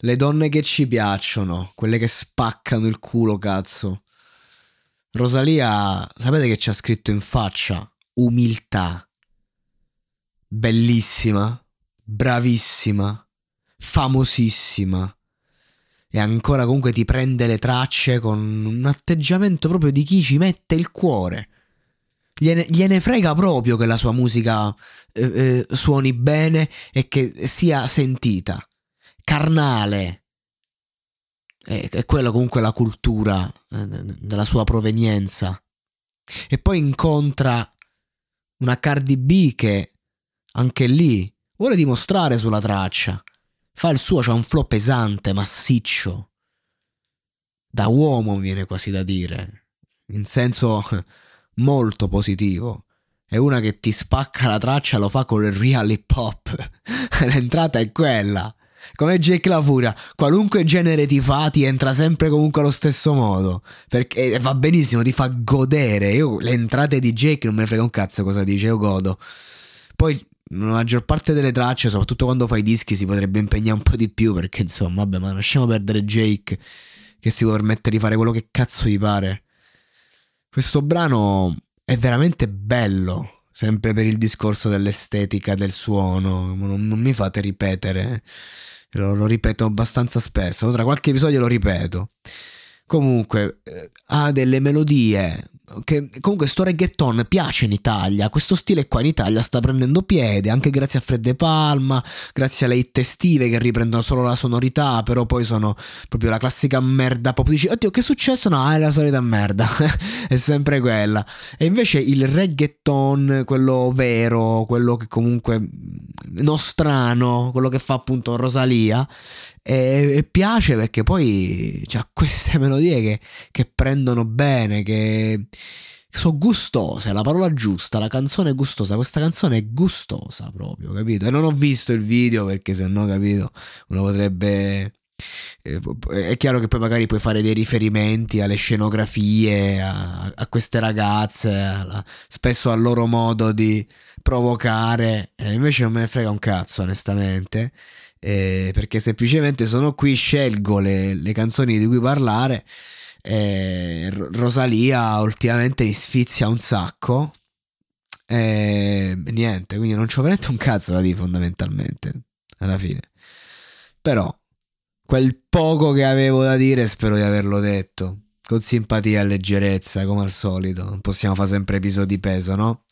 Le donne che ci piacciono, quelle che spaccano il culo, cazzo. Rosalia, sapete che ci ha scritto in faccia? Umiltà. Bellissima, bravissima, famosissima. E ancora comunque ti prende le tracce con un atteggiamento proprio di chi ci mette il cuore. Gliene frega proprio che la sua musica suoni bene e che sia sentita. Carnale, è quella comunque la cultura della sua provenienza. E poi incontra una Cardi B che anche lì vuole dimostrare sulla traccia, fa il suo, c'ha un flow pesante, massiccio, da uomo viene quasi da dire, in senso molto positivo. È una che ti spacca la traccia, lo fa con il real hip hop. L'entrata è quella. Come Jake La Furia, qualunque genere ti fa, ti entra sempre comunque allo stesso modo, perché va benissimo, ti fa godere. Io le entrate di Jake non me ne frega un cazzo cosa dice, io godo. Poi la maggior parte delle tracce, soprattutto quando fai dischi, si potrebbe impegnare un po' di più, perché insomma vabbè, ma lasciamo perdere Jake, che si può permettere di fare quello che cazzo gli pare. Questo brano è veramente bello, sempre per il discorso dell'estetica del suono. Non mi fate ripetere, lo ripeto abbastanza spesso, tra qualche episodio lo ripeto. Comunque ha delle melodie che comunque sto reggaeton piace in Italia, questo stile qua in Italia sta prendendo piede, anche grazie a Fred De Palma, grazie alle hit estive che riprendono solo la sonorità, però poi sono proprio la classica merda pop, dici oddio che è successo? No, è la solita merda è sempre quella. E invece il reggaeton, quello vero, quello che comunque nostrano, quello che fa appunto Rosalia, e piace perché poi c'ha queste melodie che prendono bene, che sono gustose, la parola giusta, la canzone è gustosa, questa canzone è gustosa proprio, capito? E non ho visto il video perché sennò, capito, uno potrebbe... È chiaro che poi magari puoi fare dei riferimenti alle scenografie, a queste ragazze, spesso al loro modo di provocare, invece non me ne frega un cazzo onestamente. Perché semplicemente sono qui, scelgo le canzoni di cui parlare. Rosalia ultimamente mi sfizia un sacco, niente, quindi non c'ho veramente un cazzo da dire fondamentalmente alla fine, però quel poco che avevo da dire spero di averlo detto con simpatia e leggerezza come al solito. Non possiamo fare sempre episodi peso, no?